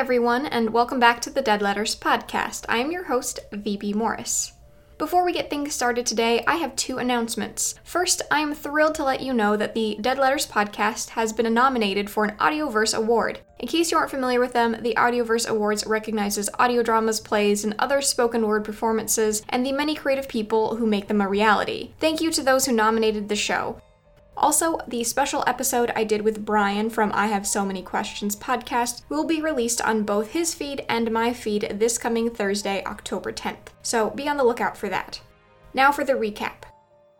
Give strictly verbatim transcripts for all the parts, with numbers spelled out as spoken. everyone, and welcome back to the Dead Letters Podcast. I am your host, V B Morris. Before we get things started today, I have two announcements. First, I am thrilled to let you know that the Dead Letters Podcast has been nominated for an AudioVerse Award. In case you aren't familiar with them, the AudioVerse Awards recognizes audio dramas, plays, and other spoken word performances, and the many creative people who make them a reality. Thank you to those who nominated the show. Also, the special episode I did with Brian from I Have So Many Questions podcast will be released on both his feed and my feed this coming Thursday, October tenth, so be on the lookout for that. Now for the recap.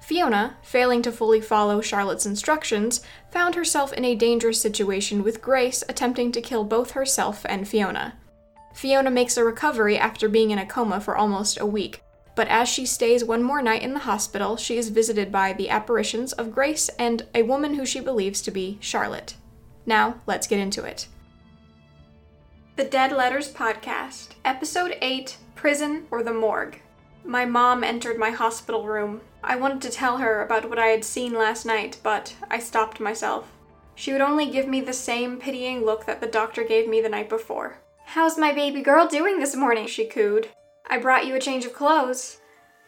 Fiona, failing to fully follow Charlotte's instructions, found herself in a dangerous situation with Grace attempting to kill both herself and Fiona. Fiona makes a recovery after being in a coma for almost a week, but as she stays one more night in the hospital, she is visited by the apparitions of Grace and a woman who she believes to be Charlotte. Now, let's get into it. The Dead Letters Podcast, Episode eight, Prison or the Morgue. My mom entered my hospital room. I wanted to tell her about what I had seen last night, but I stopped myself. She would only give me the same pitying look that the doctor gave me the night before. "How's my baby girl doing this morning?" she cooed. "I brought you a change of clothes."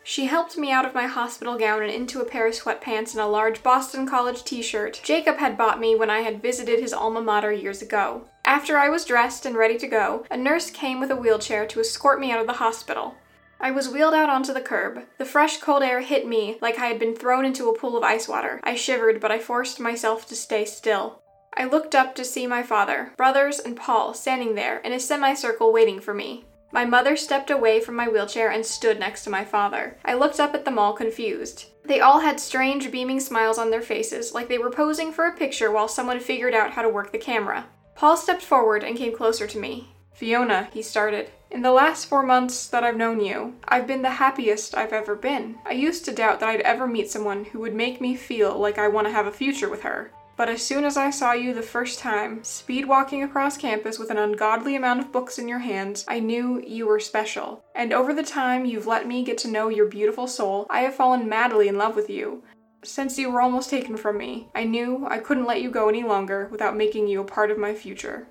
She helped me out of my hospital gown and into a pair of sweatpants and a large Boston College t-shirt Jacob had bought me when I had visited his alma mater years ago. After I was dressed and ready to go, a nurse came with a wheelchair to escort me out of the hospital. I was wheeled out onto the curb. The fresh cold air hit me like I had been thrown into a pool of ice water. I shivered, but I forced myself to stay still. I looked up to see my father, brothers, and Paul standing there in a semicircle waiting for me. My mother stepped away from my wheelchair and stood next to my father. I looked up at them all, confused. They all had strange, beaming smiles on their faces, like they were posing for a picture while someone figured out how to work the camera. Paul stepped forward and came closer to me. "Fiona," he started, "in the last four months that I've known you, I've been the happiest I've ever been. I used to doubt that I'd ever meet someone who would make me feel like I want to have a future with her. But as soon as I saw you the first time, speed walking across campus with an ungodly amount of books in your hands, I knew you were special. And over the time you've let me get to know your beautiful soul, I have fallen madly in love with you. Since you were almost taken from me, I knew I couldn't let you go any longer without making you a part of my future."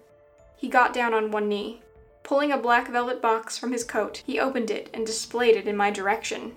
He got down on one knee. Pulling a black velvet box from his coat, he opened it and displayed it in my direction.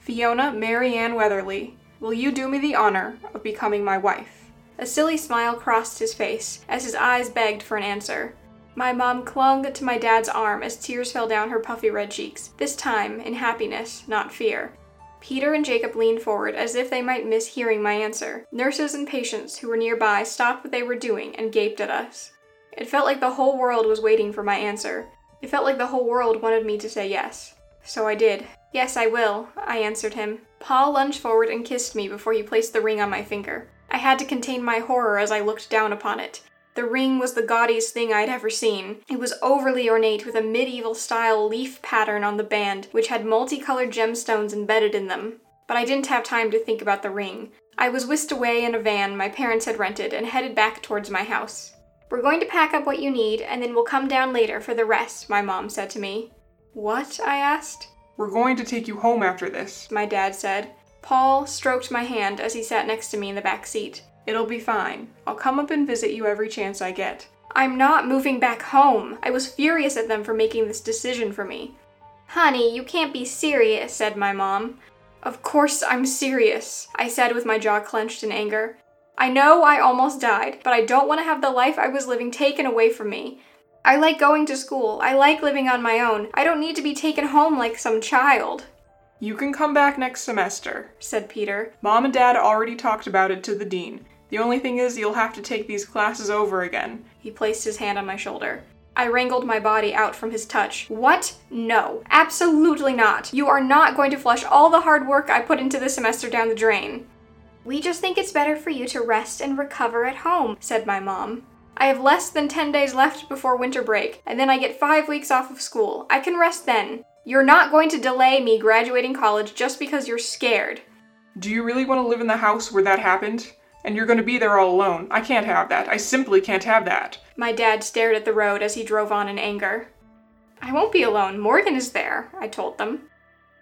"Fiona Marianne Weatherly, will you do me the honor of becoming my wife?" A silly smile crossed his face as his eyes begged for an answer. My mom clung to my dad's arm as tears fell down her puffy red cheeks, this time in happiness, not fear. Peter and Jacob leaned forward as if they might miss hearing my answer. Nurses and patients who were nearby stopped what they were doing and gaped at us. It felt like the whole world was waiting for my answer. It felt like the whole world wanted me to say yes. So I did. "Yes, I will," I answered him. Paul lunged forward and kissed me before he placed the ring on my finger. I had to contain my horror as I looked down upon it. The ring was the gaudiest thing I'd ever seen. It was overly ornate with a medieval-style leaf pattern on the band, which had multicolored gemstones embedded in them. But I didn't have time to think about the ring. I was whisked away in a van my parents had rented and headed back towards my house. "We're going to pack up what you need, and then we'll come down later for the rest," my mom said to me. "What?" I asked. "We're going to take you home after this," my dad said. Paul stroked my hand as he sat next to me in the back seat. "It'll be fine. I'll come up and visit you every chance I get." I'm not moving back home. I was furious at them for making this decision for me. "Honey, you can't be serious," said my mom. "Of course I'm serious," I said with my jaw clenched in anger. "I know I almost died, but I don't want to have the life I was living taken away from me. I like going to school. I like living on my own. I don't need to be taken home like some child." "You can come back next semester," said Peter. "Mom and Dad already talked about it to the dean. The only thing is you'll have to take these classes over again." He placed his hand on my shoulder. I wrangled my body out from his touch. "What? No. Absolutely not. You are not going to flush all the hard work I put into this semester down the drain." "We just think it's better for you to rest and recover at home," said my mom. "I have less than ten days left before winter break, and then I get five weeks off of school. I can rest then. You're not going to delay me graduating college just because you're scared." "Do you really want to live in the house where that happened? And you're going to be there all alone. I can't have that. I simply can't have that." My dad stared at the road as he drove on in anger. "I won't be alone. Morgan is there," I told them.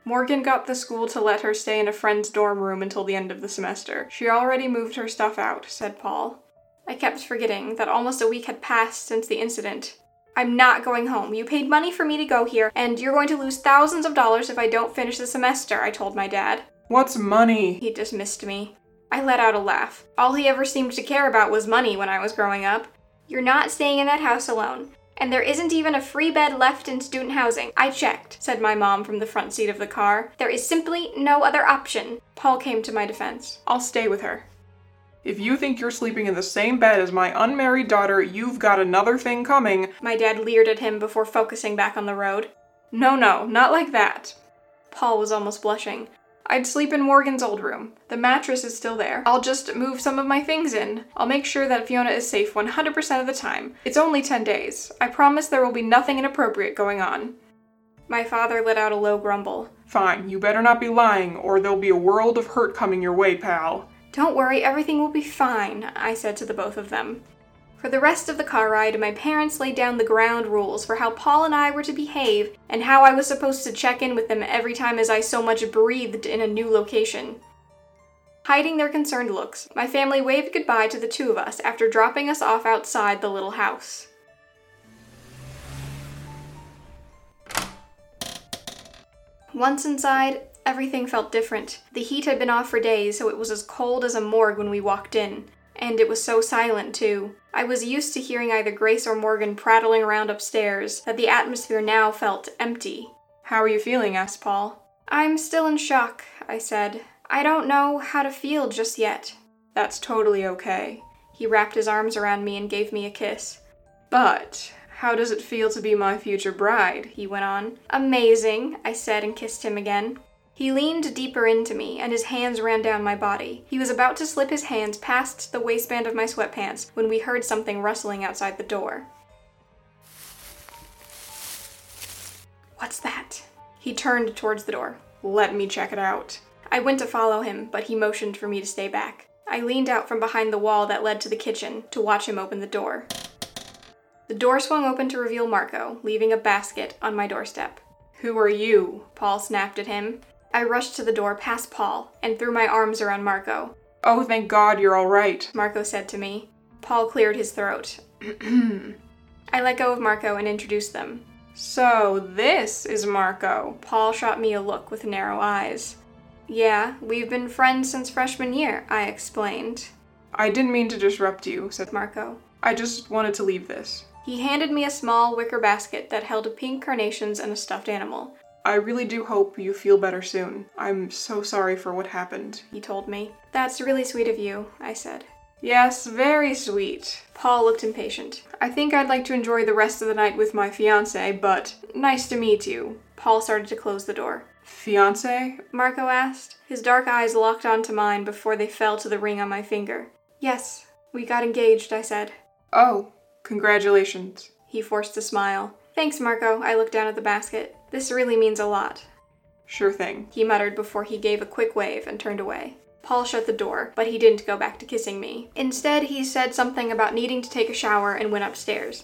Morgan got the school to let her stay in a friend's dorm room until the end of the semester. "She already moved her stuff out," said Paul. I kept forgetting that almost a week had passed since the incident. I'm not going home. You paid money for me to go here, and you're going to lose thousands of dollars if I don't finish the semester, I told my dad. What's money? He dismissed me. I let out a laugh. All he ever seemed to care about was money when I was growing up. You're not staying in that house alone. And there isn't even a free bed left in student housing. I checked, said my mom from the front seat of the car. There is simply no other option. Paul came to my defense. I'll stay with her. If you think you're sleeping in the same bed as my unmarried daughter, you've got another thing coming. My dad leered at him before focusing back on the road. No, no, not like that. Paul was almost blushing. I'd sleep in Morgan's old room. The mattress is still there. I'll just move some of my things in. I'll make sure that Fiona is safe one hundred percent of the time. It's only ten days. I promise there will be nothing inappropriate going on. My father let out a low grumble. Fine, you better not be lying, or there'll be a world of hurt coming your way, pal. Don't worry, everything will be fine, I said to the both of them. For the rest of the car ride, my parents laid down the ground rules for how Paul and I were to behave and how I was supposed to check in with them every time as I so much breathed in a new location. Hiding their concerned looks, my family waved goodbye to the two of us after dropping us off outside the little house. Once inside, everything felt different. The heat had been off for days, so it was as cold as a morgue when we walked in. And it was so silent, too. I was used to hearing either Grace or Morgan prattling around upstairs, that the atmosphere now felt empty. How are you feeling? Asked Paul. I'm still in shock, I said. I don't know how to feel just yet. That's totally okay. He wrapped his arms around me and gave me a kiss. But how does it feel to be my future bride? He went on. Amazing, I said and kissed him again. He leaned deeper into me, and his hands ran down my body. He was about to slip his hands past the waistband of my sweatpants when we heard something rustling outside the door. What's that? He turned towards the door. Let me check it out. I went to follow him, but he motioned for me to stay back. I leaned out from behind the wall that led to the kitchen to watch him open the door. The door swung open to reveal Marco, leaving a basket on my doorstep. Who are you? Paul snapped at him. I rushed to the door past Paul and threw my arms around Marco. Oh, thank God you're all right, Marco said to me. Paul cleared his throat. I let go of Marco and introduced them. So this is Marco. Paul shot me a look with narrow eyes. Yeah, we've been friends since freshman year, I explained. I didn't mean to disrupt you, said Marco. I just wanted to leave this. He handed me a small wicker basket that held pink carnations and a stuffed animal. I really do hope you feel better soon. I'm so sorry for what happened, he told me. That's really sweet of you, I said. Yes, very sweet. Paul looked impatient. I think I'd like to enjoy the rest of the night with my fiancé, but nice to meet you. Paul started to close the door. Fiancé? Marco asked. His dark eyes locked onto mine before they fell to the ring on my finger. Yes, we got engaged, I said. Oh, congratulations. He forced a smile. Thanks, Marco. I looked down at the basket. This really means a lot. Sure thing, he muttered before he gave a quick wave and turned away. Paul shut the door, but he didn't go back to kissing me. Instead, he said something about needing to take a shower and went upstairs.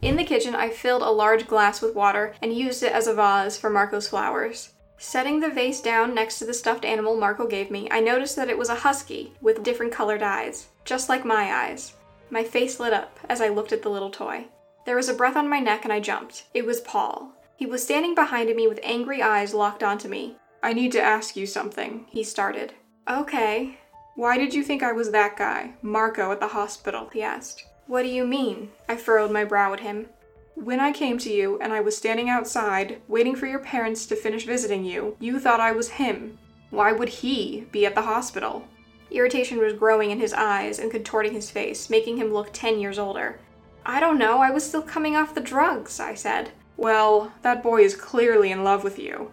In the kitchen, I filled a large glass with water and used it as a vase for Marco's flowers. Setting the vase down next to the stuffed animal Marco gave me, I noticed that it was a husky with different colored eyes, just like my eyes. My face lit up as I looked at the little toy. There was a breath on my neck and I jumped. It was Paul. He was standing behind me with angry eyes locked onto me. I need to ask you something, he started. Okay. Why did you think I was that guy, Marco, at the hospital? He asked. What do you mean? I furrowed my brow at him. When I came to you and I was standing outside, waiting for your parents to finish visiting you, you thought I was him. Why would he be at the hospital? Irritation was growing in his eyes and contorting his face, making him look ten years older. I don't know, I was still coming off the drugs, I said. Well, that boy is clearly in love with you.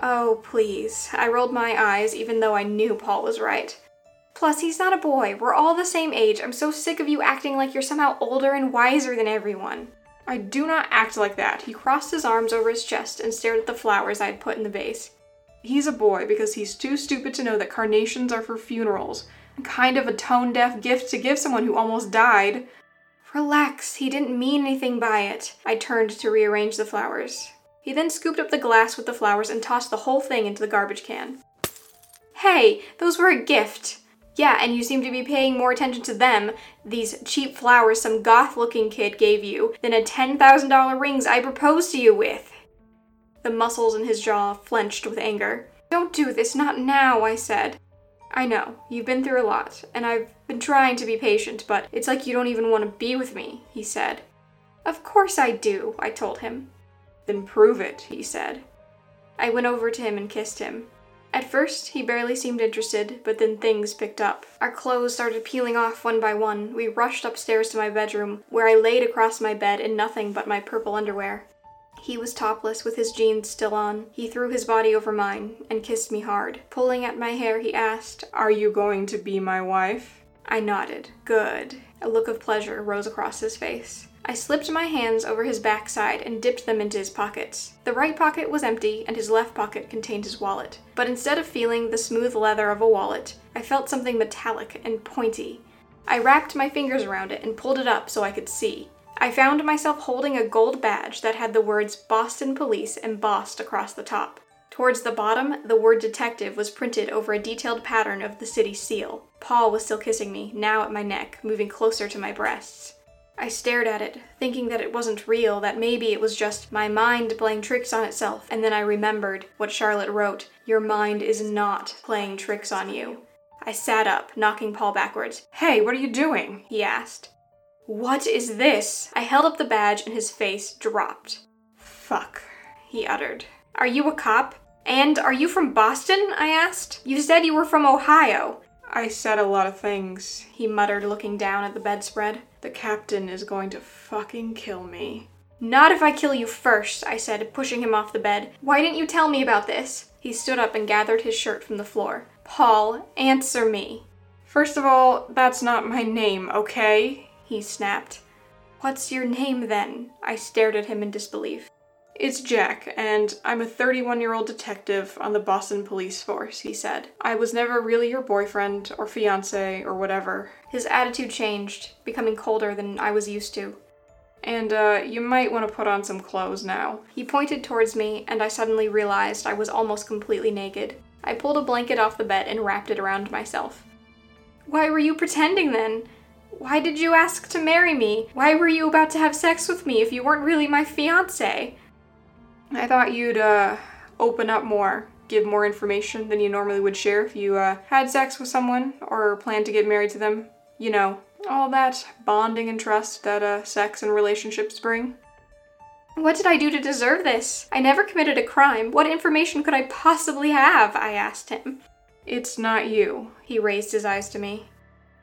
Oh, please. I rolled my eyes, even though I knew Paul was right. Plus, he's not a boy. We're all the same age. I'm so sick of you acting like you're somehow older and wiser than everyone. I do not act like that. He crossed his arms over his chest and stared at the flowers I had put in the vase. He's a boy because he's too stupid to know that carnations are for funerals. Kind of a tone-deaf gift to give someone who almost died. Relax, he didn't mean anything by it. I turned to rearrange the flowers. He then scooped up the glass with the flowers and tossed the whole thing into the garbage can. Hey, those were a gift. Yeah, and you seem to be paying more attention to them, these cheap flowers some goth-looking kid gave you, than a ten thousand dollars rings I proposed to you with." The muscles in his jaw flinched with anger. "Don't do this, not now," I said. "I know, you've been through a lot, and I've been trying to be patient, but it's like you don't even want to be with me," he said. "Of course I do," I told him. "Then prove it," he said. I went over to him and kissed him. At first, he barely seemed interested, but then things picked up. Our clothes started peeling off one by one. We rushed upstairs to my bedroom, where I laid across my bed in nothing but my purple underwear. He was topless with his jeans still on. He threw his body over mine and kissed me hard. Pulling at my hair, he asked, "Are you going to be my wife?" I nodded. "Good." A look of pleasure rose across his face. I slipped my hands over his backside and dipped them into his pockets. The right pocket was empty, and his left pocket contained his wallet. But instead of feeling the smooth leather of a wallet, I felt something metallic and pointy. I wrapped my fingers around it and pulled it up so I could see. I found myself holding a gold badge that had the words Boston Police embossed across the top. Towards the bottom, the word detective was printed over a detailed pattern of the city seal. Paul was still kissing me, now at my neck, moving closer to my breasts. I stared at it, thinking that it wasn't real, that maybe it was just my mind playing tricks on itself, and then I remembered what Charlotte wrote, "Your mind is not playing tricks on you." I sat up, knocking Paul backwards. "Hey, what are you doing?" he asked. "What is this?" I held up the badge and his face dropped. "Fuck," he uttered. "Are you a cop? And are you from Boston?" I asked. "You said you were from Ohio." "I said a lot of things," he muttered, looking down at the bedspread. "The captain is going to fucking kill me." "Not if I kill you first," I said, pushing him off the bed. "Why didn't you tell me about this?" He stood up and gathered his shirt from the floor. "Paul, answer me." "First of all, that's not my name, okay?" he snapped. "What's your name, then?" I stared at him in disbelief. "It's Jack, and I'm a thirty-one-year-old detective on the Boston Police Force," he said. "I was never really your boyfriend, or fiancé, or whatever." His attitude changed, becoming colder than I was used to. "And, uh, you might want to put on some clothes now." He pointed towards me, and I suddenly realized I was almost completely naked. I pulled a blanket off the bed and wrapped it around myself. "Why were you pretending, then? Why did you ask to marry me? Why were you about to have sex with me if you weren't really my fiancé?" "I thought you'd, uh, open up more, give more information than you normally would share if you, uh, had sex with someone or planned to get married to them. You know, all that bonding and trust that, uh, sex and relationships bring." "What did I do to deserve this? I never committed a crime. What information could I possibly have?" I asked him. "It's not you." He raised his eyes to me.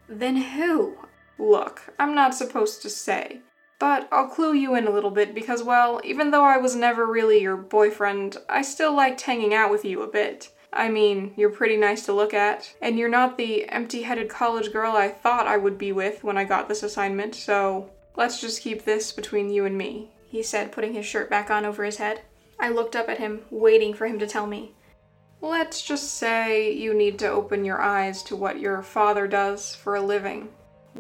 "Then who?" "Look, I'm not supposed to say. But I'll clue you in a little bit because, well, even though I was never really your boyfriend, I still liked hanging out with you a bit. I mean, you're pretty nice to look at, and you're not the empty-headed college girl I thought I would be with when I got this assignment, so let's just keep this between you and me," he said, putting his shirt back on over his head. I looked up at him, waiting for him to tell me. "Let's just say you need to open your eyes to what your father does for a living."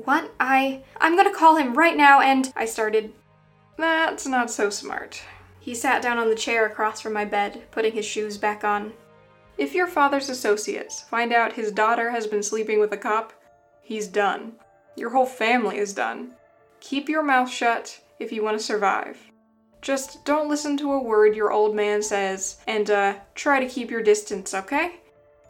"What? I... I'm gonna call him right now and..." I started. "That's not so smart." He sat down on the chair across from my bed, putting his shoes back on. "If your father's associates find out his daughter has been sleeping with a cop, he's done. Your whole family is done. Keep your mouth shut if you want to survive. Just don't listen to a word your old man says, and, uh, try to keep your distance, okay?"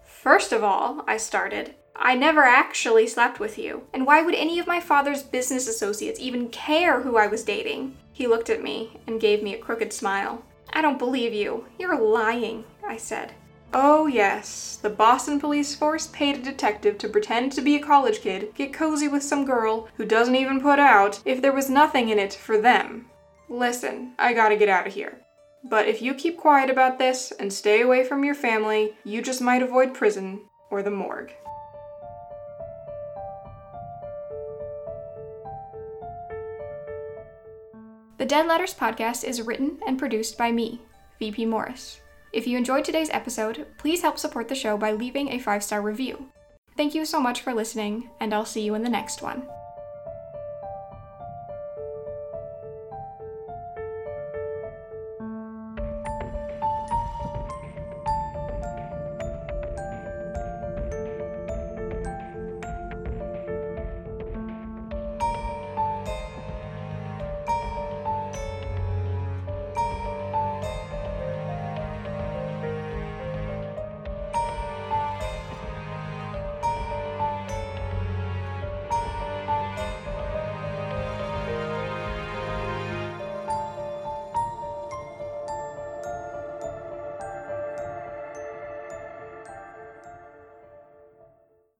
"First of all," I started, "I never actually slept with you, and why would any of my father's business associates even care who I was dating?" He looked at me and gave me a crooked smile. "I don't believe you. You're lying," I said. "Oh yes, the Boston Police Force paid a detective to pretend to be a college kid, get cozy with some girl who doesn't even put out if there was nothing in it for them. Listen, I gotta get out of here. But if you keep quiet about this and stay away from your family, you just might avoid prison or the morgue." The Dead Letters Podcast is written and produced by me, V P Morris. If you enjoyed today's episode, please help support the show by leaving a five-star review. Thank you so much for listening, and I'll see you in the next one.